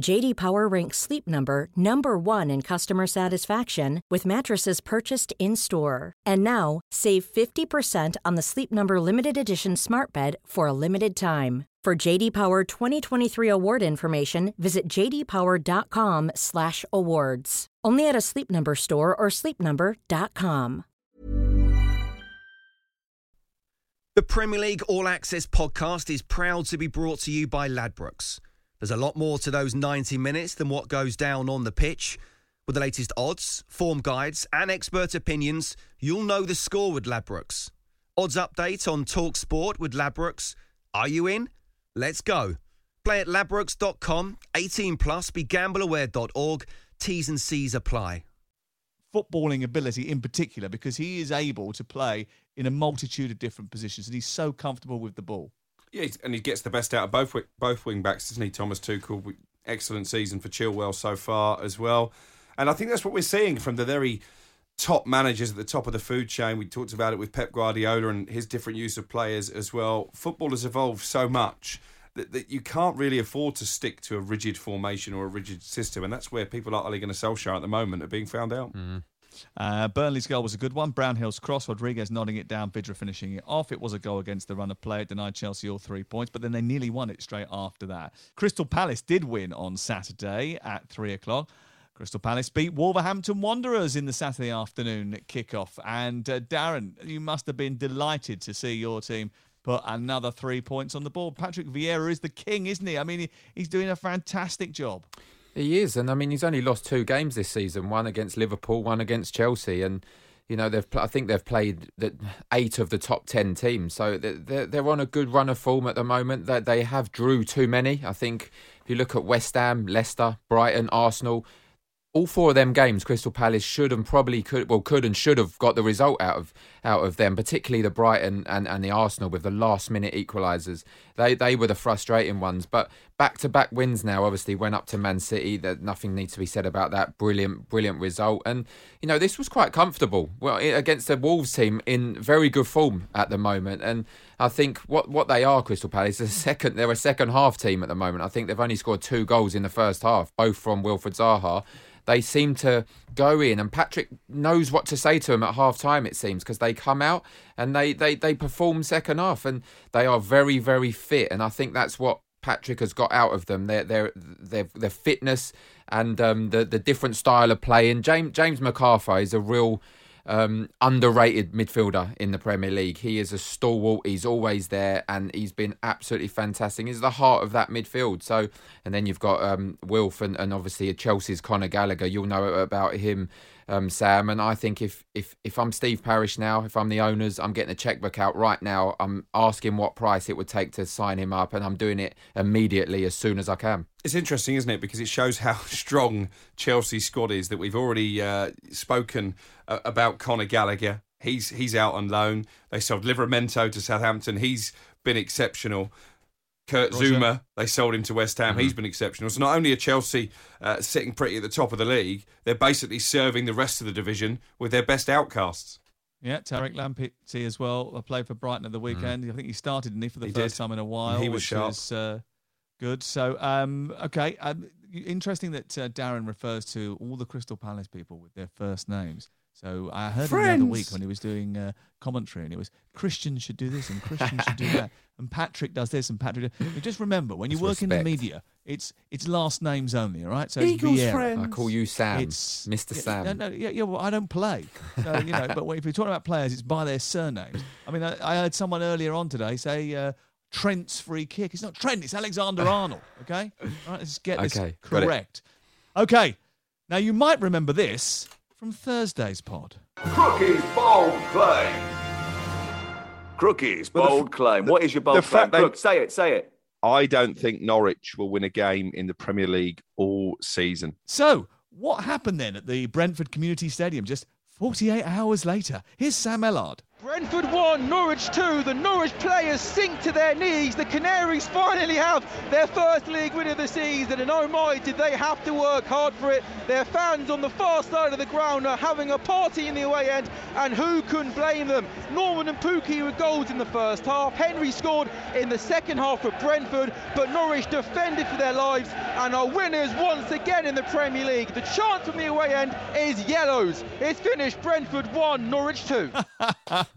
J D Power ranks Sleep Number number one in customer satisfaction with mattresses purchased in-store. And now, save fifty percent on the Sleep Number Limited Edition smart bed for a limited time. For J D Power twenty twenty-three award information, visit jdpower.com slash awards. Only at a Sleep Number store or sleep number dot com. The Premier League All Access podcast is proud to be brought to you by Ladbrokes. There's a lot more to those ninety minutes than what goes down on the pitch. With the latest odds, form guides and expert opinions, you'll know the score with Ladbrokes. Odds update on TalkSport with Ladbrokes. Are you in? Let's go. Play at ladbrokes dot com, eighteen plus, be gamble aware dot org, T's and C's apply. Footballing ability in particular, because he is able to play in a multitude of different positions and he's so comfortable with the ball. Yeah, and he gets the best out of both both wing-backs, doesn't he, Thomas Tuchel? Excellent season for Chilwell so far as well. And I think that's what we're seeing from the very top managers at the top of the food chain. We talked about it with Pep Guardiola and his different use of players as well. Football has evolved so much that, that you can't really afford to stick to a rigid formation or a rigid system, and that's where people like Ole Gunnar Solskjaer at the moment are being found out. Mm-hmm. Uh, Burnley's goal was a good one. Brownhill's cross, Rodriguez nodding it down, Vidra finishing it off. It was a goal against the run of play. It denied Chelsea all three points, but then they nearly won it straight after that. Crystal Palace did win on Saturday at three o'clock. Crystal Palace beat Wolverhampton Wanderers in the Saturday afternoon kickoff. And uh, Darren, you must have been delighted to see your team put another three points on the board. Patrick Vieira is the king, isn't he? I mean, he, he's doing a fantastic job. He is, and I mean, he's only lost two games this season, one against Liverpool, one against Chelsea, and, you know, they've I think they've played the eight of the top ten teams, so they're, they're on a good run of form at the moment. They, they have drew too many. I think if you look at West Ham, Leicester, Brighton, Arsenal, all four of them games, Crystal Palace should and probably could, well, could and should have got the result out of out of them, particularly the Brighton and, and the Arsenal with the last-minute equalisers. They they were the frustrating ones, but back-to-back wins now. Obviously, went up to Man City. That nothing needs to be said about that. Brilliant, brilliant result. And you know, this was quite comfortable. Well, against the Wolves team in very good form at the moment, and I think what, what they are, Crystal Palace, is a second, they're a second-half team at the moment. I think they've only scored two goals in the first half, both from Wilfried Zaha. They seem to go in, and Patrick knows what to say to him at half-time, it seems, because they come out and they, they, they perform second half, and they are very, very fit. And I think that's what Patrick has got out of them, their their their, their fitness and um, the, the different style of play. And James, James MacArthur is a real... Um, underrated midfielder in the Premier League. He is a stalwart. He's always there, and he's been absolutely fantastic. He's the heart of that midfield. So, and then you've got um, Wilf and, and obviously Chelsea's Conor Gallagher. You'll know about him, um, Sam. And I think if if if I'm Steve Parish now, if I'm the owners, I'm getting a checkbook out right now. I'm asking what price it would take to sign him up, and I'm doing it immediately as soon as I can. It's interesting, isn't it? Because it shows how strong Chelsea's squad is that we've already uh, spoken uh, about Conor Gallagher. He's he's out on loan. They sold Livramento to Southampton. He's been exceptional. Kurt Roger. Zouma, they sold him to West Ham. Mm-hmm. He's been exceptional. So not only are Chelsea uh, sitting pretty at the top of the league, they're basically serving the rest of the division with their best outcasts. Yeah, Tariq Lamptey as well. I played for Brighton at the weekend. Mm-hmm. I think he started, didn't he, for the he first did. time in a while. He was which sharp. Is, uh, Good. So, um, okay. Um, interesting that uh, Darren refers to all the Crystal Palace people with their first names. So I heard Friends. him the other week when he was doing uh, commentary, and it was Christian should do this and Christian should do that, and Patrick does this and Patrick does... Just remember, when you it's work respect. in the media, it's it's last names only, all right? So Eagles it's Friends. I call you Sam, it's, Mister Yeah, Sam. No, no, yeah, yeah, well, I don't play. So, you know, but if you're talking about players, it's by their surnames. I mean, I, I heard someone earlier on today say... Uh, Trent's free kick. It's not Trent, it's Alexander Arnold. Okay? All right, let's get this okay, correct. Okay. Now, you might remember this from Thursday's pod. Crookie's bold claim. Crookie's bold f- claim. The, what is your bold claim? They, Look, say it, say it. I don't think Norwich will win a game in the Premier League all season. So, what happened then at the Brentford Community Stadium just forty-eight hours later? Here's Sam Ellard. Brentford won, Norwich two, the Norwich players sink to their knees, the Canaries finally have their first league win of the season, and oh my, did they have to work hard for it. Their fans on the far side of the ground are having a party in the away end, and who can blame them? Norman and Pukki with goals in the first half, Henry scored in the second half for Brentford, but Norwich defended for their lives and are winners once again in the Premier League. The chance from the away end is yellows. It's finished, Brentford one, Norwich two.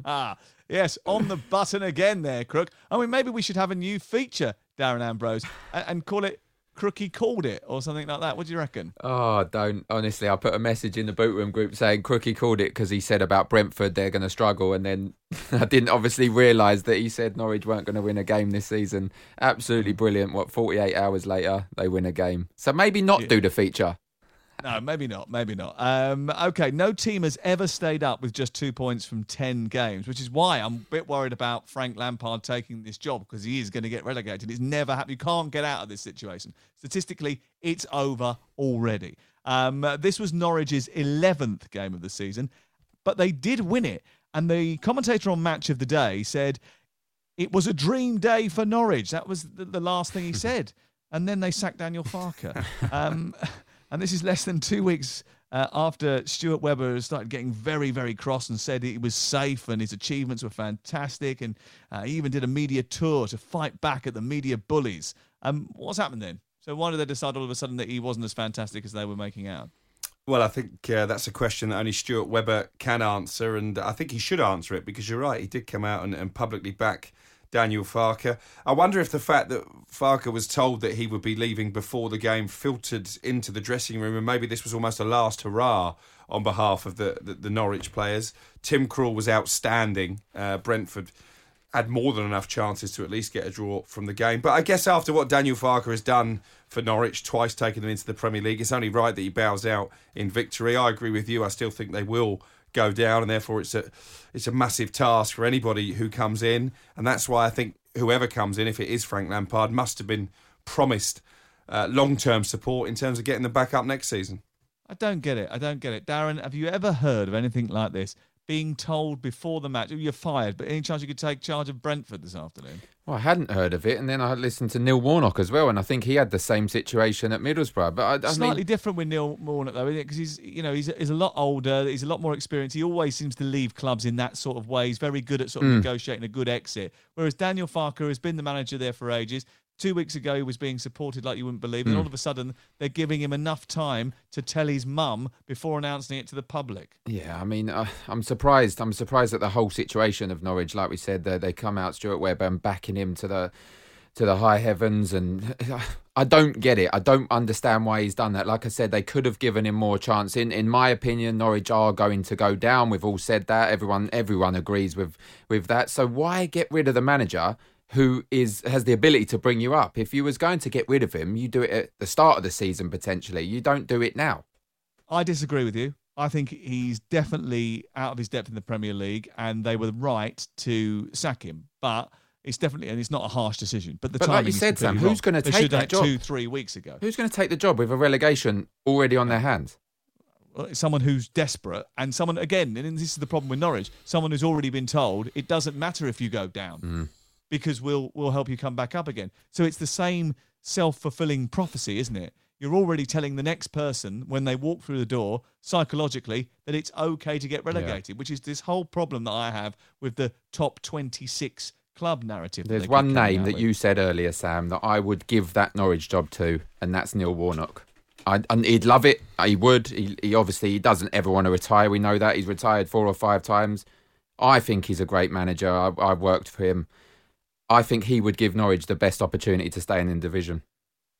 Ah, yes, on the button again there, Crook. I mean, maybe we should have a new feature, Darren Ambrose, and, and call it Crookie Called It or something like that. What do you reckon? Oh, don't. Honestly, I put a message in the Boot Room group saying Crookie called it because he said about Brentford they're going to struggle, and then I didn't obviously realise that he said Norwich weren't going to win a game this season. Absolutely brilliant. What, forty-eight hours later, they win a game. So maybe not yeah. do the feature. No, maybe not, maybe not. Um, okay, no team has ever stayed up with just two points from ten games, which is why I'm a bit worried about Frank Lampard taking this job, because he is going to get relegated. It's never happened. You can't get out of this situation. Statistically, it's over already. Um, uh, this was Norwich's eleventh game of the season, but they did win it. And the commentator on Match of the Day said, it was a dream day for Norwich. That was the, the last thing he said. And then they sacked Daniel Farke. Um And this is less than two weeks uh, after Stuart Webber started getting very, very cross and said he was safe and his achievements were fantastic. And uh, he even did a media tour to fight back at the media bullies. Um, what's happened then? So why did they decide all of a sudden that he wasn't as fantastic as they were making out? Well, I think uh, that's a question that only Stuart Webber can answer. And I think he should answer it, because you're right. He did come out and, and publicly back Daniel Farke. I wonder if the fact that Farke was told that he would be leaving before the game filtered into the dressing room, and maybe this was almost a last hurrah on behalf of the, the, the Norwich players. Tim Krul was outstanding. Uh, Brentford had more than enough chances to at least get a draw from the game. But I guess after what Daniel Farke has done for Norwich, twice taking them into the Premier League, it's only right that he bows out in victory. I agree with you. I still think they will go down, and therefore it's a it's a massive task for anybody who comes in, and that's why I think whoever comes in, if it is Frank Lampard, must have been promised uh, long-term support in terms of getting them back up next season. I don't get it. I don't get it. Darren, have you ever heard of anything like this? Being told before the match, you're fired, but any chance you could take charge of Brentford this afternoon? Well, I hadn't heard of it, and then I listened to Neil Warnock as well, and I think he had the same situation at Middlesbrough. But I, I slightly mean... different with Neil Warnock, though, isn't it? Because he's, you know, he's, he's a lot older, he's a lot more experienced. He always seems to leave clubs in that sort of way. He's very good at sort of mm. negotiating a good exit. Whereas Daniel Farke has been the manager there for ages. Two weeks ago, he was being supported like you wouldn't believe. And mm. all of a sudden, they're giving him enough time to tell his mum before announcing it to the public. Yeah, I mean, uh, I'm surprised. I'm surprised at the whole situation of Norwich. Like we said, they, they come out, Stuart Webber, and backing him to the to the high heavens. And I don't get it. I don't understand why he's done that. Like I said, they could have given him more chance. In in my opinion, Norwich are going to go down. We've all said that. Everyone everyone agrees with, with that. So why get rid of the manager who is has the ability to bring you up? If you was going to get rid of him, you do it at the start of the season, potentially. You don't do it now. I disagree with you. I think he's definitely out of his depth in the Premier League, and they were right to sack him. But it's definitely, and it's not a harsh decision. But the but like you said, Sam, wrong. who's going to take should that job? Two, three weeks ago. Who's going to take the job with a relegation already on their hands? Someone who's desperate, and someone, again, and this is the problem with Norwich, someone who's already been told, it doesn't matter if you go down. Mm. Because we'll we'll help you come back up again. So it's the same self-fulfilling prophecy, isn't it? You're already telling the next person when they walk through the door, psychologically, that it's okay to get relegated, yeah. which is this whole problem that I have with the top twenty-six club narrative. There's one name that you said earlier, Sam, that I would give that Norwich job to, and that's Neil Warnock. I, and he'd love it. He would. He, he obviously he doesn't ever want to retire. We know that. He's retired four or five times. I think he's a great manager. I, I've worked for him. I think he would give Norwich the best opportunity to stay in the division.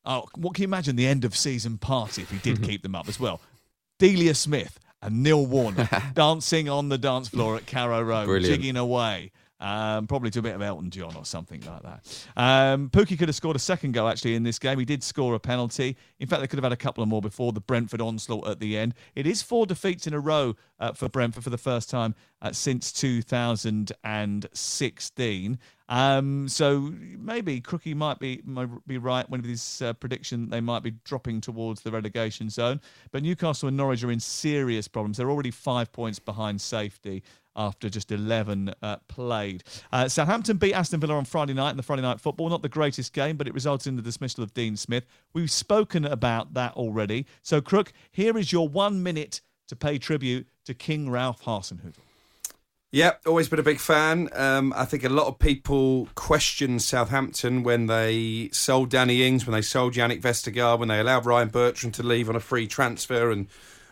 Oh, what can you imagine the end of season party if he did keep them up as well? Delia Smith and Neil Warnock dancing on the dance floor at Carrow Road, Brilliant. jigging away. Um, probably to a bit of Elton John or something like that. Um, Pookie could have scored a second goal, actually, in this game. He did score a penalty. In fact, they could have had a couple of more before the Brentford onslaught at the end. It is four defeats in a row uh, for Brentford for the first time uh, since two thousand sixteen. Um, so maybe Crookie might be might be right when his uh, prediction they might be dropping towards the relegation zone. But Newcastle and Norwich are in serious problems. They're already five points behind safety after just eleven uh, played. Uh, Southampton beat Aston Villa on Friday night in the Friday Night Football. Not the greatest game, but it resulted in the dismissal of Dean Smith. We've spoken about that already. So, Crook, here is your one minute to pay tribute to King Ralph Hasenhüttl. Yeah, always been a big fan. Um, I think a lot of people questioned Southampton when they sold Danny Ings, when they sold Yannick Vestergaard, when they allowed Ryan Bertrand to leave on a free transfer and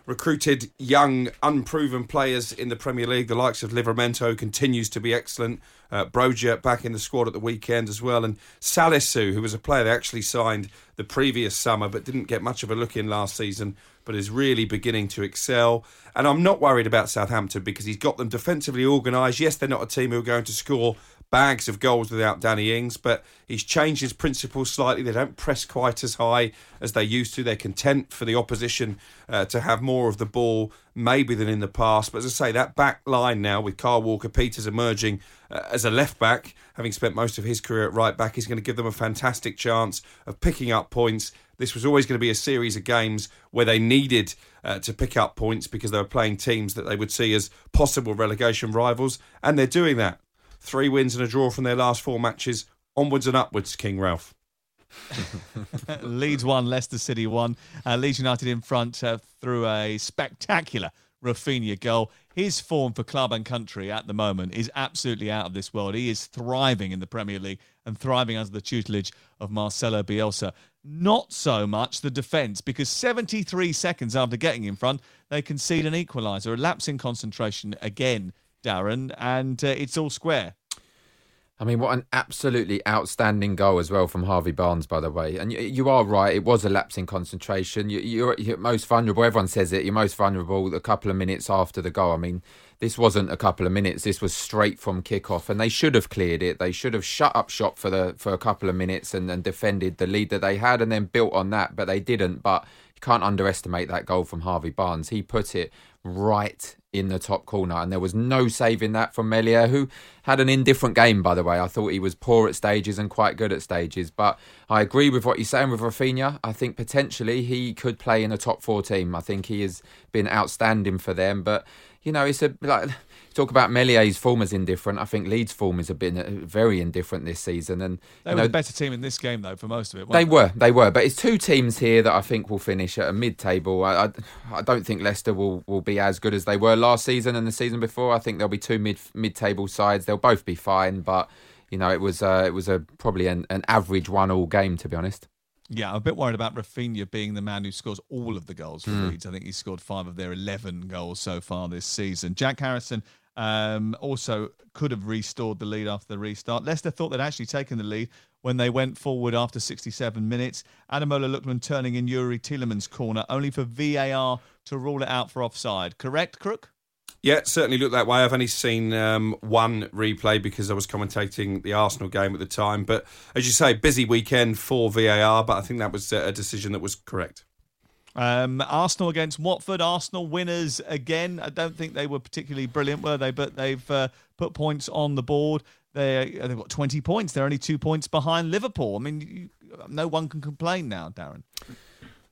recruited young, unproven players in the Premier League. The likes of Livramento continues to be excellent. Uh, Broja back in the squad at the weekend as well. And Salisu, who was a player they actually signed the previous summer but didn't get much of a look in last season, but is really beginning to excel. And I'm not worried about Southampton because he's got them defensively organised. Yes, they're not a team who are going to score bags of goals without Danny Ings, but he's changed his principles slightly. They don't press quite as high as they used to. They're content for the opposition uh, to have more of the ball maybe than in the past. But as I say, that back line now with Kyle Walker-Peters emerging uh, as a left-back, having spent most of his career at right-back, is going to give them a fantastic chance of picking up points. This was always going to be a series of games where they needed uh, to pick up points because they were playing teams that they would see as possible relegation rivals, and they're doing that. Three wins and a draw from their last four matches. Onwards and upwards, King Ralph. Leeds won, Leicester City won. Uh, Leeds United in front uh, through a spectacular Rafinha goal. His form for club and country at the moment is absolutely out of this world. He is thriving in the Premier League and thriving under the tutelage of Marcelo Bielsa. Not so much the defence, because seventy-three seconds after getting in front, they concede an equaliser. A lapse in concentration again, Darren, and uh, it's all square. I mean, what an absolutely outstanding goal as well from Harvey Barnes, by the way. And you, you are right, it was a lapse in concentration. You, you're, you're most vulnerable. Everyone says it. You're most vulnerable a couple of minutes after the goal. I mean, this wasn't a couple of minutes. This was straight from kickoff, and they should have cleared it. They should have shut up shop for the for a couple of minutes and, and defended the lead that they had and then built on that, but they didn't. But you can't underestimate that goal from Harvey Barnes. He put it right in the top corner, and there was no saving that from Melia, who had an indifferent game, by the way. I thought he was poor at stages and quite good at stages, but I agree with what you're saying with Rafinha. I think potentially he could play in a top four team. I think he has been outstanding for them, but you know, it's a like talk about Melia's form as indifferent. I think Leeds' form has been very indifferent this season, and they you know, were the better team in this game though for most of it. They, they were, they were, but it's two teams here that I think will finish at a mid-table. I, I, I don't think Leicester will will be as good as they were last season and the season before. I think there'll be two mid mid-table sides. They'll both be fine, but you know, it was uh, it was a probably an, an average one-all game, to be honest. Yeah, I'm a bit worried about Rafinha being the man who scores all of the goals for mm. Leeds. I think he's scored five of their eleven goals so far this season. Jack Harrison um, also could have restored the lead after the restart. Leicester thought they'd actually taken the lead when they went forward after sixty-seven minutes. Ademola Lookman turning in Yuri Tielemans' corner, only for V A R to rule it out for offside. Correct, Crook? Yeah, it certainly looked that way. I've only seen um, one replay because I was commentating the Arsenal game at the time. But as you say, busy weekend for V A R, but I think that was a decision that was correct. Um, Arsenal against Watford. Arsenal winners again. I don't think they were particularly brilliant, were they? But they've uh, put points on the board. They, they've got twenty points. They're only two points behind Liverpool. I mean, you, no one can complain now, Darren.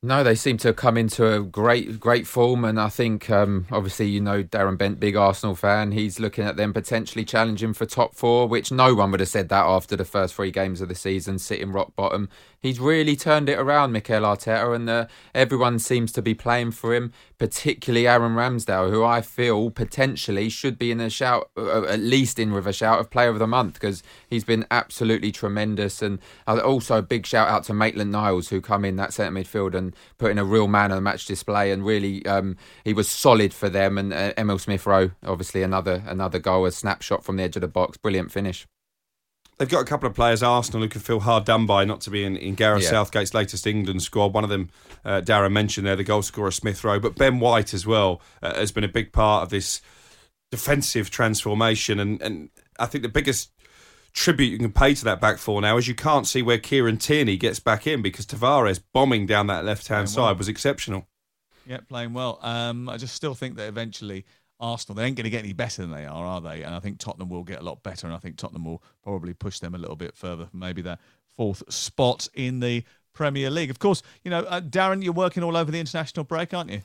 No, they seem to have come into a great, great form, and I think, um, obviously, you know, Darren Bent, big Arsenal fan, he's looking at them potentially challenging for top four, which no one would have said that after the first three games of the season, sitting rock bottom. He's really turned it around, Mikel Arteta, and uh, everyone seems to be playing for him, particularly Aaron Ramsdale, who I feel potentially should be in a shout, uh, at least in with a shout of Player of the Month, because He's been absolutely tremendous. And also a big shout out to Maitland-Niles, who come in that centre midfield and put in a real man of the match display. And really, um, he was solid for them. And uh, Emil Smith-Rowe, obviously another another goal, a snapshot from the edge of the box. Brilliant finish. They've got a couple of players, Arsenal, who can feel hard done by not to be in, in Gareth yeah. Southgate's latest England squad. One of them, uh, Darren mentioned there, the goal scorer Smith Rowe, but Ben White as well uh, has been a big part of this defensive transformation. And, and I think the biggest tribute you can pay to that back four now is you can't see where Kieran Tierney gets back in, because Tavares bombing down that left-hand playing side well. was exceptional. Yeah, playing well. Um, I just still think that eventually Arsenal, they ain't going to get any better than they are, are they? And I think Tottenham will get a lot better, and I think Tottenham will probably push them a little bit further, maybe their fourth spot in the Premier League. Of course, you know, uh, Darren, you're working all over the international break, aren't you?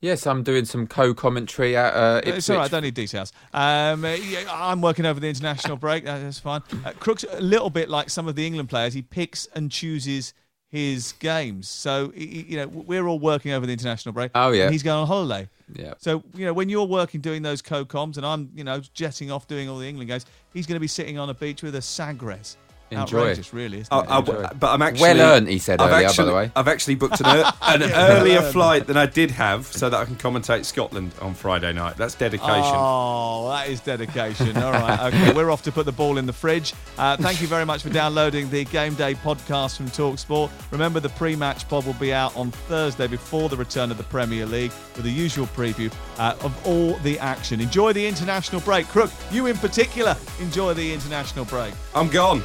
Yes, I'm doing some co-commentary at uh, Ipswich. It's all right, I don't need details. Um, I'm working over the international break, that's fine. Uh, Crook's a little bit like some of the England players. He picks and chooses his games. So, you know, we're all working over the international break. Oh, yeah. And he's going on holiday. Yeah. So, you know, when you're working doing those co-coms and I'm, you know, jetting off doing all the England games, he's going to be sitting on a beach with a Sagres. Enjoy. Outrageous, really, isn't it? I, I, but I'm actually... Well earned, he said I've earlier, actually, by the way. I've actually booked an, er, an yeah, earlier well flight than I did have so that I can commentate Scotland on Friday night. That's dedication. Oh, that is dedication. All right, OK, we're off to put the ball in the fridge. Uh, thank you very much for downloading the Game Day podcast from TalkSport. Remember, the pre-match pod will be out on Thursday before the return of the Premier League with the usual preview uh, of all the action. Enjoy the international break. Crook, you in particular, enjoy the international break. I'm gone.